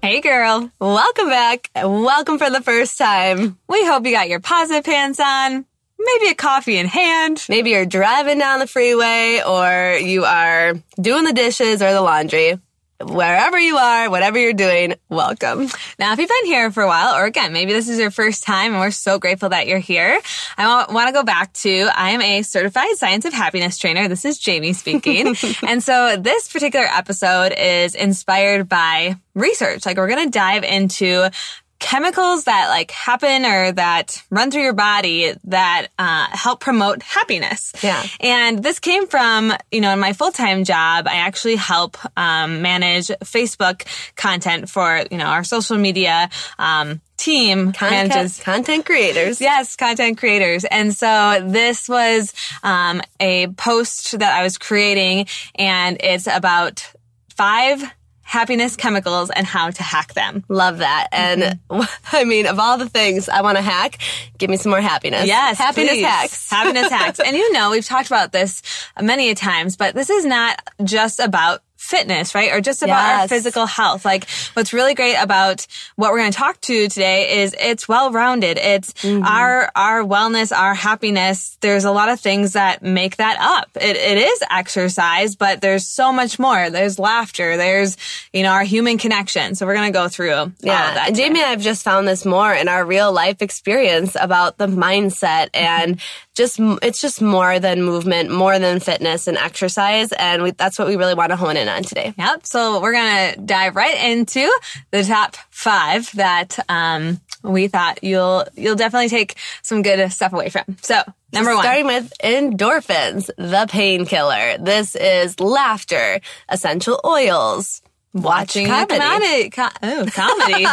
Hey girl, welcome back. Welcome for the first time. We hope you got your positive pants on, maybe a coffee in hand. Maybe you're driving down the freeway or you are doing the dishes or the laundry. Wherever you are, whatever you're doing, welcome. Now, if you've been here for a while, or again, maybe this is your first time and we're so grateful that you're here, I want to go back to, I am a certified science of happiness trainer. This is Jamie speaking. And so this particular episode is inspired by research. Like, we're going to dive into chemicals that like happen or that run through your body that help promote happiness. Yeah. And this came from, you know, in my full-time job, I actually help manage Facebook content for, you know, our social media team. Content creators. Yes, content creators. And so this was a post that I was creating, and it's about 5 happiness chemicals and how to hack them. Love that. And I mean, of all the things I want to hack, give me some more happiness. Yes, happiness please. Hacks. Happiness hacks. And you know, we've talked about this many a times, but this is not just about fitness, right? Or just about our physical health. Like, what's really great about what we're going to talk to today is it's well-rounded. It's our wellness, our happiness. There's a lot of things that make that up. It is exercise, but there's so much more. There's laughter. There's, you know, our human connection. So we're going to go through all of that. And Jamie and I have just found this more in our real life experience about the mindset and it's just more than movement, more than fitness and exercise. And that's what we really want to hone in on today. Yep. So we're going to dive right into the top 5 that we thought you'll definitely take some good stuff away from. So number 1. Starting with endorphins, the painkiller. This is laughter, essential oils. Watching comedy. Comedy.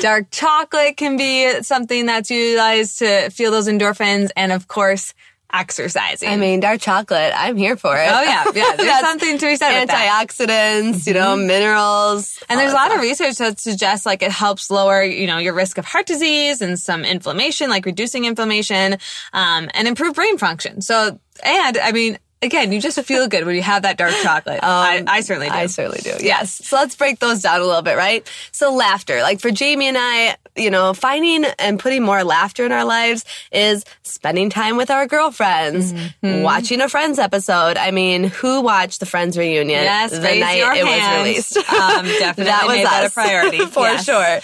Dark chocolate can be something that's utilized to feel those endorphins. And of course, exercising. I mean, dark chocolate, I'm here for it. Oh, yeah. Yeah. There's something to be said about antioxidants, you know, minerals. And there's a lot of research that suggests like it helps lower, you know, your risk of heart disease and some inflammation, like reducing inflammation, and improve brain function. So, and I mean, again, you just feel good when you have that dark chocolate. I certainly do. I certainly do. Yes. So let's break those down a little bit, right? So laughter, like for Jamie and I, you know, finding and putting more laughter in our lives is spending time with our girlfriends, watching a Friends episode. I mean, who watched the Friends reunion the night it was released? Definitely that was us. That a priority. For sure.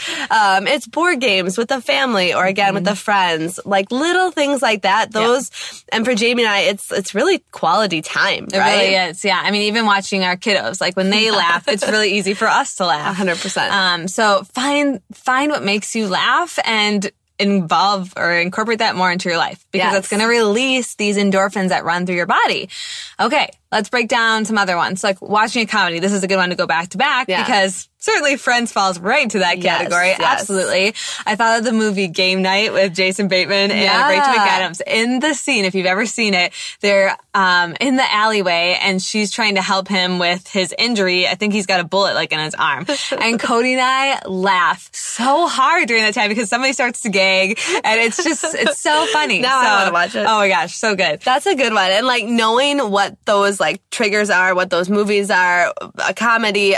It's board games with the family or again with the friends, like little things like that. Those, and for Jamie and I, it's really quality time, right? It really is, yeah. I mean, even watching our kiddos, like when they laugh, it's really easy for us to laugh. 100%. So find what makes you laugh and involve or incorporate that more into your life because it's going to release these endorphins that run through your body. Okay, let's break down some other ones. Like watching a comedy. This is a good one to go back to back because certainly Friends falls right into that category. Yes. Absolutely. I thought of the movie Game Night with Jason Bateman and Rachel McAdams. In the scene, if you've ever seen it, they're in the alleyway and she's trying to help him with his injury. I think he's got a bullet like in his arm. And Cody and I laugh so hard during that time because somebody starts to gag and it's so funny. Now I want to watch it. Oh my gosh, so good. That's a good one. And like knowing what those like triggers are, what those movies are, a comedy.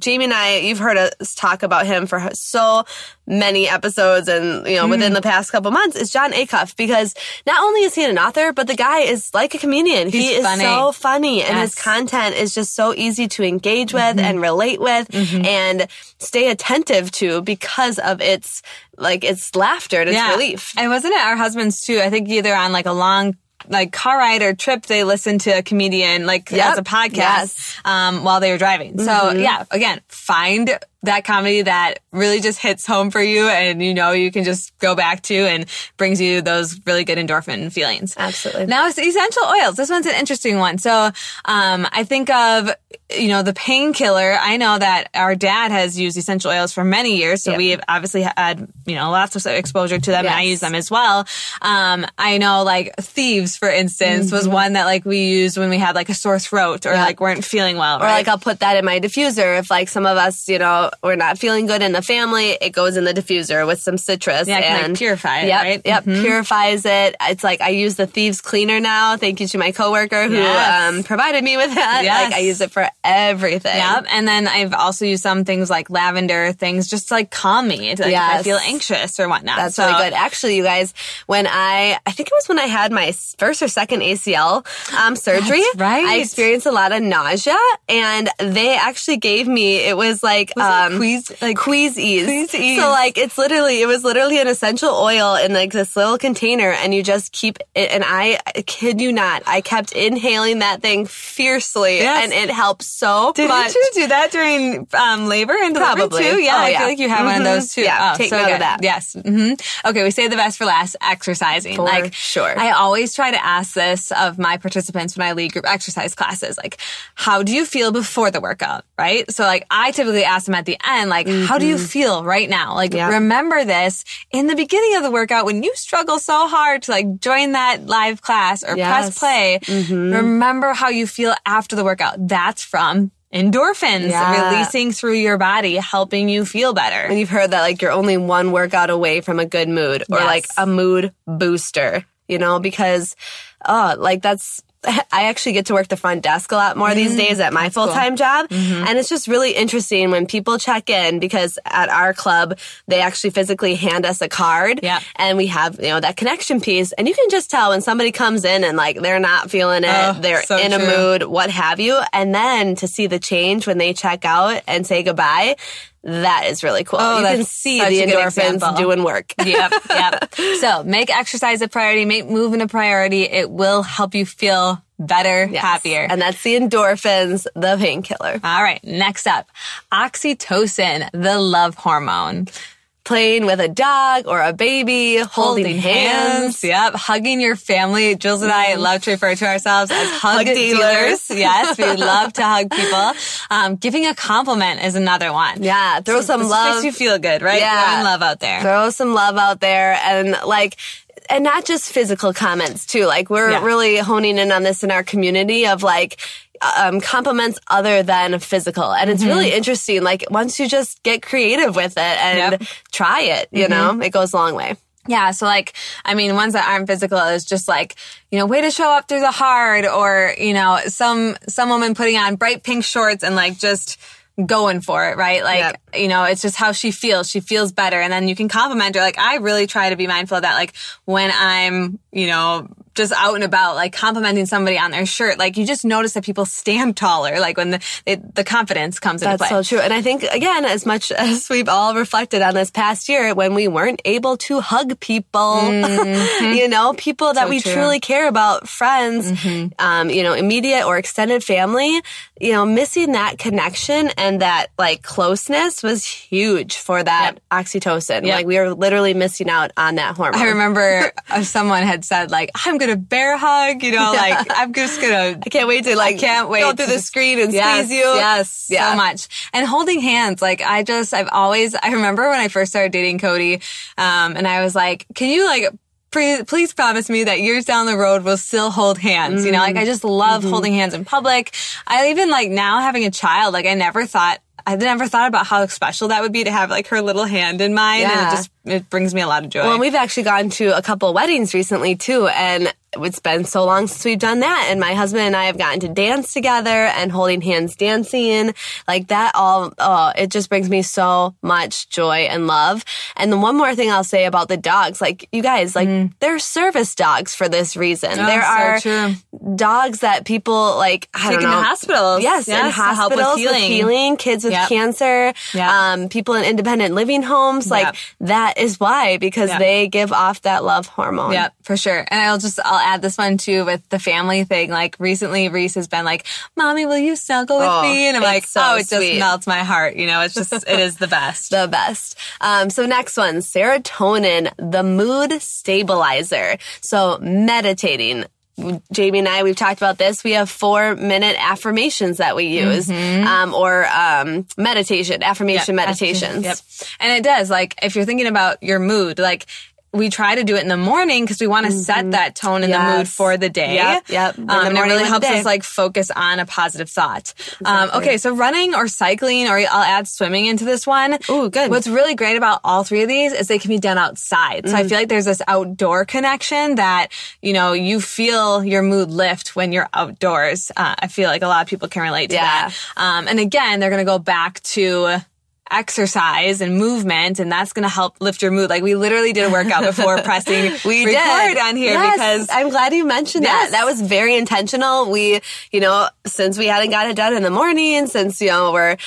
Jamie and I, you've heard us talk about him for so many episodes and, you know, within the past couple months is John Acuff because not only is he an author, but the guy is like a comedian. He is so funny and his content is just so easy to engage with and relate with and stay attentive to because of its, like, its laughter and its relief. And wasn't it our husbands too? I think either on like a long like car ride or trip, they listen to a comedian like as a podcast while they were driving. So yeah, again, find that comedy that really just hits home for you and you know you can just go back to and brings you those really good endorphin feelings. Absolutely. Now it's essential oils. This one's an interesting one. So I think of, you know, the painkiller. I know that our dad has used essential oils for many years. So we've obviously had, you know, lots of exposure to them and I use them as well. I know like Thieves, for instance, was one that like we used when we had like a sore throat or like weren't feeling well. Or like I'll put that in my diffuser if like some of us, you know, we're not feeling good in the family, it goes in the diffuser with some citrus. Yeah, and like purify it, right? Yep, purifies it. It's like I use the Thieves cleaner now. Thank you to my coworker who provided me with that. Yes. Like I use it for everything. Yep, and then I've also used some things like lavender things just to like calm me. It's like if I feel anxious or whatnot. That's really good. Actually, you guys, when I think it was when I had my first or second ACL surgery. That's right. I experienced a lot of nausea and they actually gave me, it was like... Queez. So like it was literally an essential oil in like this little container and you just keep it. And I kid you not, I kept inhaling that thing fiercely and it helped so much. Did you do that during labor and probably too? Yeah, I feel like you have one of those too. Yeah, take note of that. Yes. Okay, we say the best for last. Exercising, for sure. I always try to ask this of my participants when I lead group exercise classes, like how do you feel before the workout, right? So like I typically ask them at the end, like, how do you feel right now? Like, remember this in the beginning of the workout when you struggle so hard to like join that live class or press play. Remember how you feel after the workout. That's from endorphins releasing through your body, helping you feel better. And you've heard that like you're only one workout away from a good mood or like a mood booster, you know, because, like that's, I actually get to work the front desk a lot more these days at my full-time job. And it's just really interesting when people check in because at our club, they actually physically hand us a card and we have, you know, that connection piece. And you can just tell when somebody comes in and like, they're not feeling it. They're so in a mood, what have you. And then to see the change when they check out and say goodbye. That is really cool. Oh, you can see the endorphins doing work. Yep. So make exercise a priority, make movement a priority. It will help you feel better, happier. And that's the endorphins, the painkiller. All right, next up, oxytocin, the love hormone. Playing with a dog or a baby, holding hands. Yep, hugging your family. Jules and I love to refer to ourselves as hug dealers. Yes, we love to hug people. Giving a compliment is another one. Yeah, throw some love. Makes you feel good, right? Yeah. Throwing love out there. Throw some love out there and like... And not just physical comments, too. Like, we're really honing in on this in our community of, like, compliments other than physical. And it's really interesting. Like, once you just get creative with it and try it, you know, it goes a long way. Yeah. So, like, I mean, ones that aren't physical is just, like, you know, way to show up through the hard or, you know, some woman putting on bright pink shorts and, like, just... going for it, right? Like, you know, it's just how she feels. She feels better. And then you can compliment her. Like, I really try to be mindful of that. Like, when I'm, you know, just out and about, like complimenting somebody on their shirt. Like, you just notice that people stand taller, like when the confidence comes into play. That's so true. And I think, again, as much as we've all reflected on this past year, when we weren't able to hug people, you know, people that we truly care about, friends, you know, immediate or extended family, you know, missing that connection and that like closeness was huge for that oxytocin. Like, we were literally missing out on that hormone. I remember someone had said, like, I'm going to bear hug, you know, like I'm just going to. I can't wait to like go through the screen and squeeze you. Yes, so much. And holding hands, like I remember when I first started dating Cody, and I was like, can you like please promise me that years down the road we'll still hold hands, you know, like I just love holding hands in public. I even like now having a child, like I never thought about how special that would be to have like her little hand in mine. And it brings me a lot of joy. Well, and we've actually gone to a couple weddings recently too, and it's been so long since we've done that. And my husband and I have gotten to dance together and holding hands dancing. Like that all, it just brings me so much joy and love. And the one more thing I'll say about the dogs, like you guys, like they're service dogs for this reason. Oh, there are dogs that people like, I don't know. To hospitals. Yes, in hospitals to help with healing, kids with cancer, people in independent living homes. Like that is why, because they give off that love hormone. Yeah, for sure. And I'll add this one too with the family thing. Like recently Reese has been like, Mommy, will you snuggle with me? And I'm like, so it sweet. Just melts my heart. You know, it's just, it is the best. The best. So next one, serotonin, the mood stabilizer. So meditating. Jamie and I, we've talked about this. We have 4-minute affirmations that we use, or meditations. Yep. And it does, like, if you're thinking about your mood, like, we try to do it in the morning because we want to set that tone in the mood for the day. Yep. And it really helps us like focus on a positive thought. Exactly. Okay, so running or cycling, or I'll add swimming into this one. Ooh, good. What's really great about all three of these is they can be done outside. So I feel like there's this outdoor connection that, you know, you feel your mood lift when you're outdoors. I feel like a lot of people can relate to that. And again, they're going to go back to exercise and movement, and that's going to help lift your mood. Like, we literally did a workout before pressing record on here because I'm glad you mentioned that. That was very intentional. We, you know, since we hadn't got it done in the morning, since, you know, we're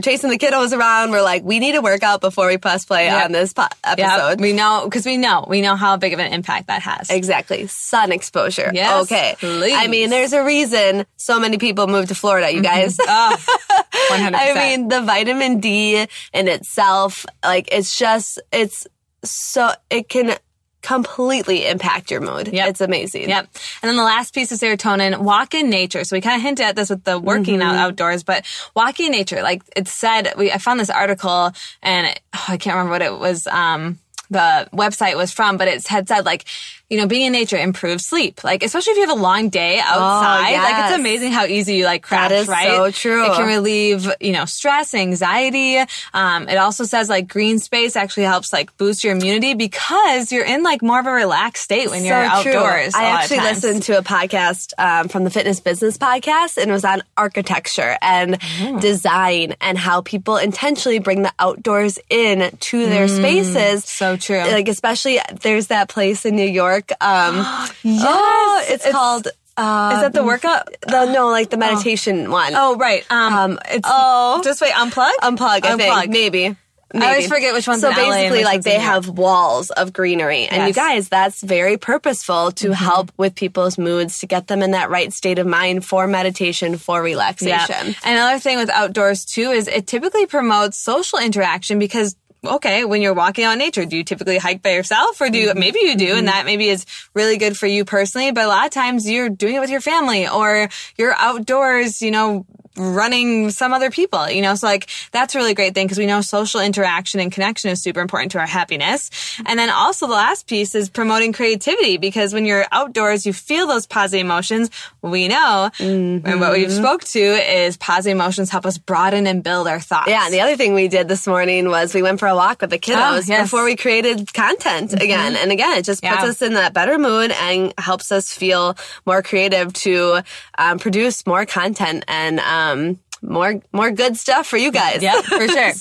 chasing the kiddos around, we're like, we need a workout before we press play on this episode. Yep. We know, because we know how big of an impact that has. Exactly. Sun exposure. Yes, okay. Please. I mean, there's a reason so many people move to Florida, you guys. Oh, 100%. I mean, the vitamin D in itself, like, it can completely impact your mood. Yep. It's amazing. Yep. And then the last piece of serotonin, walk in nature. So we kind of hinted at this with the working out outdoors, but walking in nature, like it said, I found this article and I can't remember what it was, the website was from, but it had said, like, you know, being in nature improves sleep. Like, especially if you have a long day outside. Like, it's amazing how easy you, like, crash, right? That is so true. It can relieve, you know, stress, anxiety. It also says, like, green space actually helps, like, boost your immunity because you're in, like, more of a relaxed state when you're outdoors. I actually listened to a podcast from the Fitness Business Podcast, and it was on architecture and design and how people intentionally bring the outdoors in to their spaces. So true. Like, especially there's that place in New York. It's called. Is that the workout? No, like the meditation one. Oh, right. It's just wait. Unplug. I think maybe. I always forget which one's so in LA. So basically, like, they have walls of greenery, and you guys, that's very purposeful to help with people's moods, to get them in that right state of mind for meditation, for relaxation. Yeah. Another thing with outdoors too is it typically promotes social interaction because. Okay, when you're walking out in nature, do you typically hike by yourself, or do you, maybe you do, and that maybe is really good for you personally, but a lot of times you're doing it with your family, or you're outdoors, you know, running some other people, you know, so like that's a really great thing because we know social interaction and connection is super important to our happiness. And then also the last piece is promoting creativity because when you're outdoors, you feel those positive emotions. We know, and what we've spoke to is positive emotions help us broaden and build our thoughts. Yeah, and the other thing we did this morning was we went for a walk with the kiddos before we created content again. And again, it just puts us in that better mood and helps us feel more creative to produce more content and more good stuff for you guys. Yeah, for sure.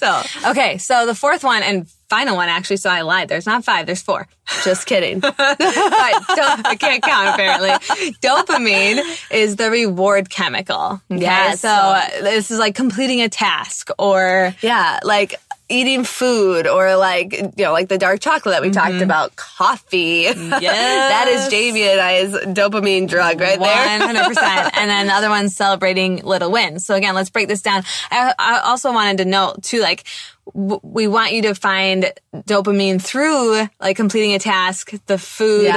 Okay, so the fourth one and final one, actually, so I lied. There's not 5, there's 4. Just kidding. But I can't count, apparently. Dopamine is the reward chemical. Okay? Yeah. So this is like completing a task or... Yeah, like... eating food or like, you know, like the dark chocolate that we talked about, coffee. Yes. That is Jamie and I's dopamine drug right 100%. There. 100%. And then the other one's celebrating little wins. So again, let's break this down. I also wanted to note too, like, we want you to find dopamine through like completing a task, the food, in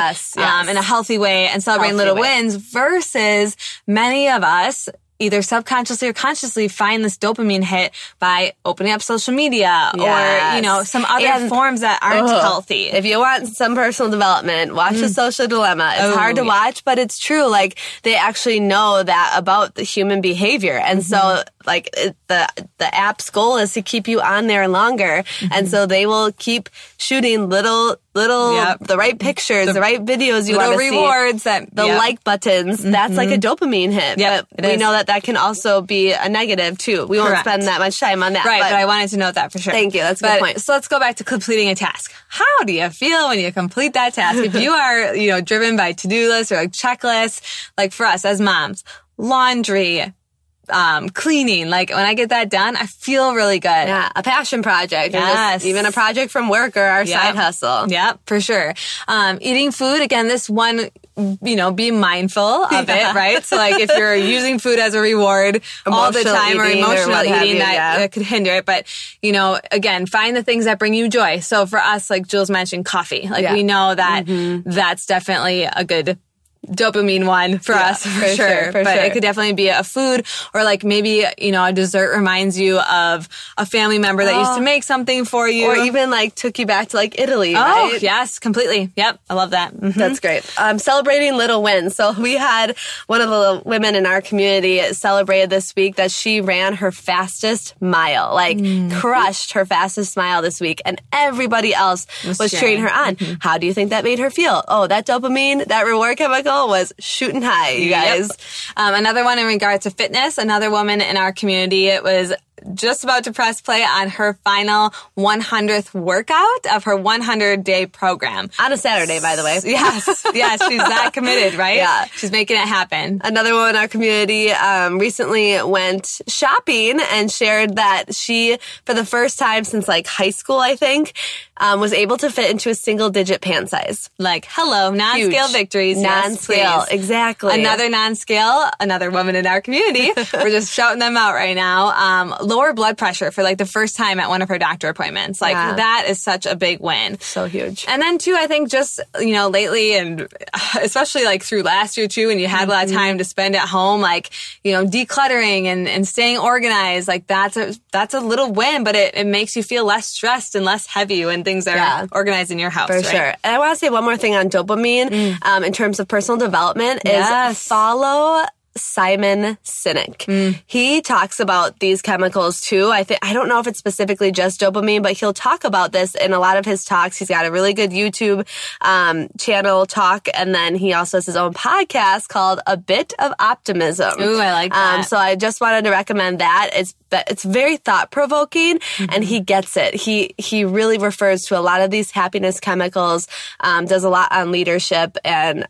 a healthy way and celebrating little wins versus many of us either subconsciously or consciously find this dopamine hit by opening up social media or, you know, some other forms that aren't healthy. If you want some personal development, watch The Social Dilemma. It's hard to watch, but it's true. Like, they actually know that about the human behavior. And so, like, the app's goal is to keep you on there longer. And so they will keep shooting little the right pictures, the right videos you want to see. Little rewards, the like buttons. That's like a dopamine hit. Yep, but we know that can also be a negative, too. We won't spend that much time on that. Right, but I wanted to note that for sure. Thank you. That's a good point. So let's go back to completing a task. How do you feel when you complete that task? If you are, you know, driven by to-do lists or like checklists, like for us as moms, laundry, cleaning, like when I get that done, I feel really good. Yeah, a passion project. Yes. Even a project from work or our side hustle. Yeah, for sure. Eating food, again, this one you know, be mindful of it, right? So like if you're using food as a reward all the time or emotional eating, that could hinder it. But, you know, again, find the things that bring you joy. So for us, like Jules mentioned, coffee. Like we know that that's definitely a good dopamine one for us for sure. It could definitely be a food or like maybe, you know, a dessert reminds you of a family member that used to make something for you. Or even like took you back to like Italy. Right? Yes, completely. Yep. I love that. Mm-hmm. That's great. Celebrating little wins. So we had one of the women in our community celebrated this week that she ran her fastest mile, like crushed her fastest mile this week, and everybody else was cheering her on. Mm-hmm. How do you think that made her feel? Oh, that dopamine, that reward chemical was shooting high, you guys. Yep. Another one in regards to fitness, another woman in our community, it was just about to press play on her final 100th workout of her 100-day program. On a Saturday, by the way. Yes. Yes, she's that committed, right? Yeah. She's making it happen. Another woman in our community recently went shopping and shared that she, for the first time since like high school, I think, was able to fit into a single-digit pant size. Like, hello, non-scale victories. Non-scale, yes, exactly. Another non-scale, another woman in our community. We're just shouting them out right now. Lower blood pressure for like the first time at one of her doctor appointments. Like that is such a big win. So huge. And then too, I think just, you know, lately and especially like through last year too, and you had a lot of time to spend at home, like, you know, decluttering and staying organized. Like that's a little win, but it makes you feel less stressed and less heavy when things are organized in your house. For sure. And I want to say one more thing on dopamine in terms of personal development is follow Simon Sinek. He talks about these chemicals too. I don't know if it's specifically just dopamine, but he'll talk about this in a lot of his talks. He's got a really good YouTube channel talk, and then he also has his own podcast called A Bit of Optimism. Ooh, I like that. So I just wanted to recommend that. It's very thought-provoking, and he gets it. He really refers to a lot of these happiness chemicals, does a lot on leadership, and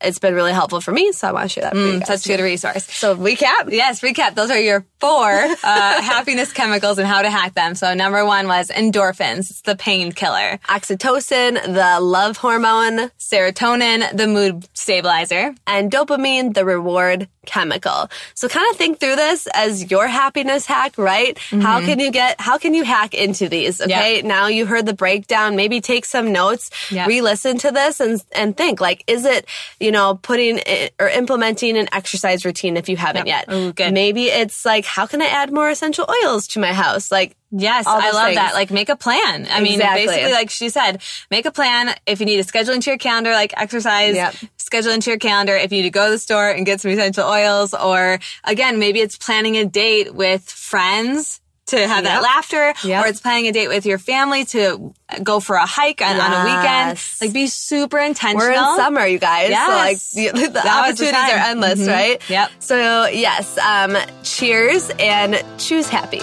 it's been really helpful for me, so I want to share that for you guys. Such a good resource. So recap? Yes, recap. Those are your 4 happiness chemicals and how to hack them. So number 1 was endorphins. It's the painkiller. Oxytocin, the love hormone. Serotonin, the mood stabilizer. And dopamine, the reward chemical. So kind of think through this as your happiness hack, right? Mm-hmm. How can you hack into these? Okay. Yep. Now you heard the breakdown. Maybe take some notes, re-listen to this and think like, is it, you know, putting it, or implementing an exercise routine if you haven't yet? Ooh, good. Maybe it's like, how can I add more essential oils to my house? Like, yes, I love that. Like, make a plan. I mean, basically, like she said, make a plan. If you need to schedule into your calendar, like exercise, schedule into your calendar. If you need to go to the store and get some essential oils, or again, maybe it's planning a date with friends to have that laughter, or it's planning a date with your family to go for a hike on a weekend. Like, be super intentional. We're in summer, you guys. Yes. So, like, the opportunities are endless, right? Yep. So, yes, cheers and choose happy.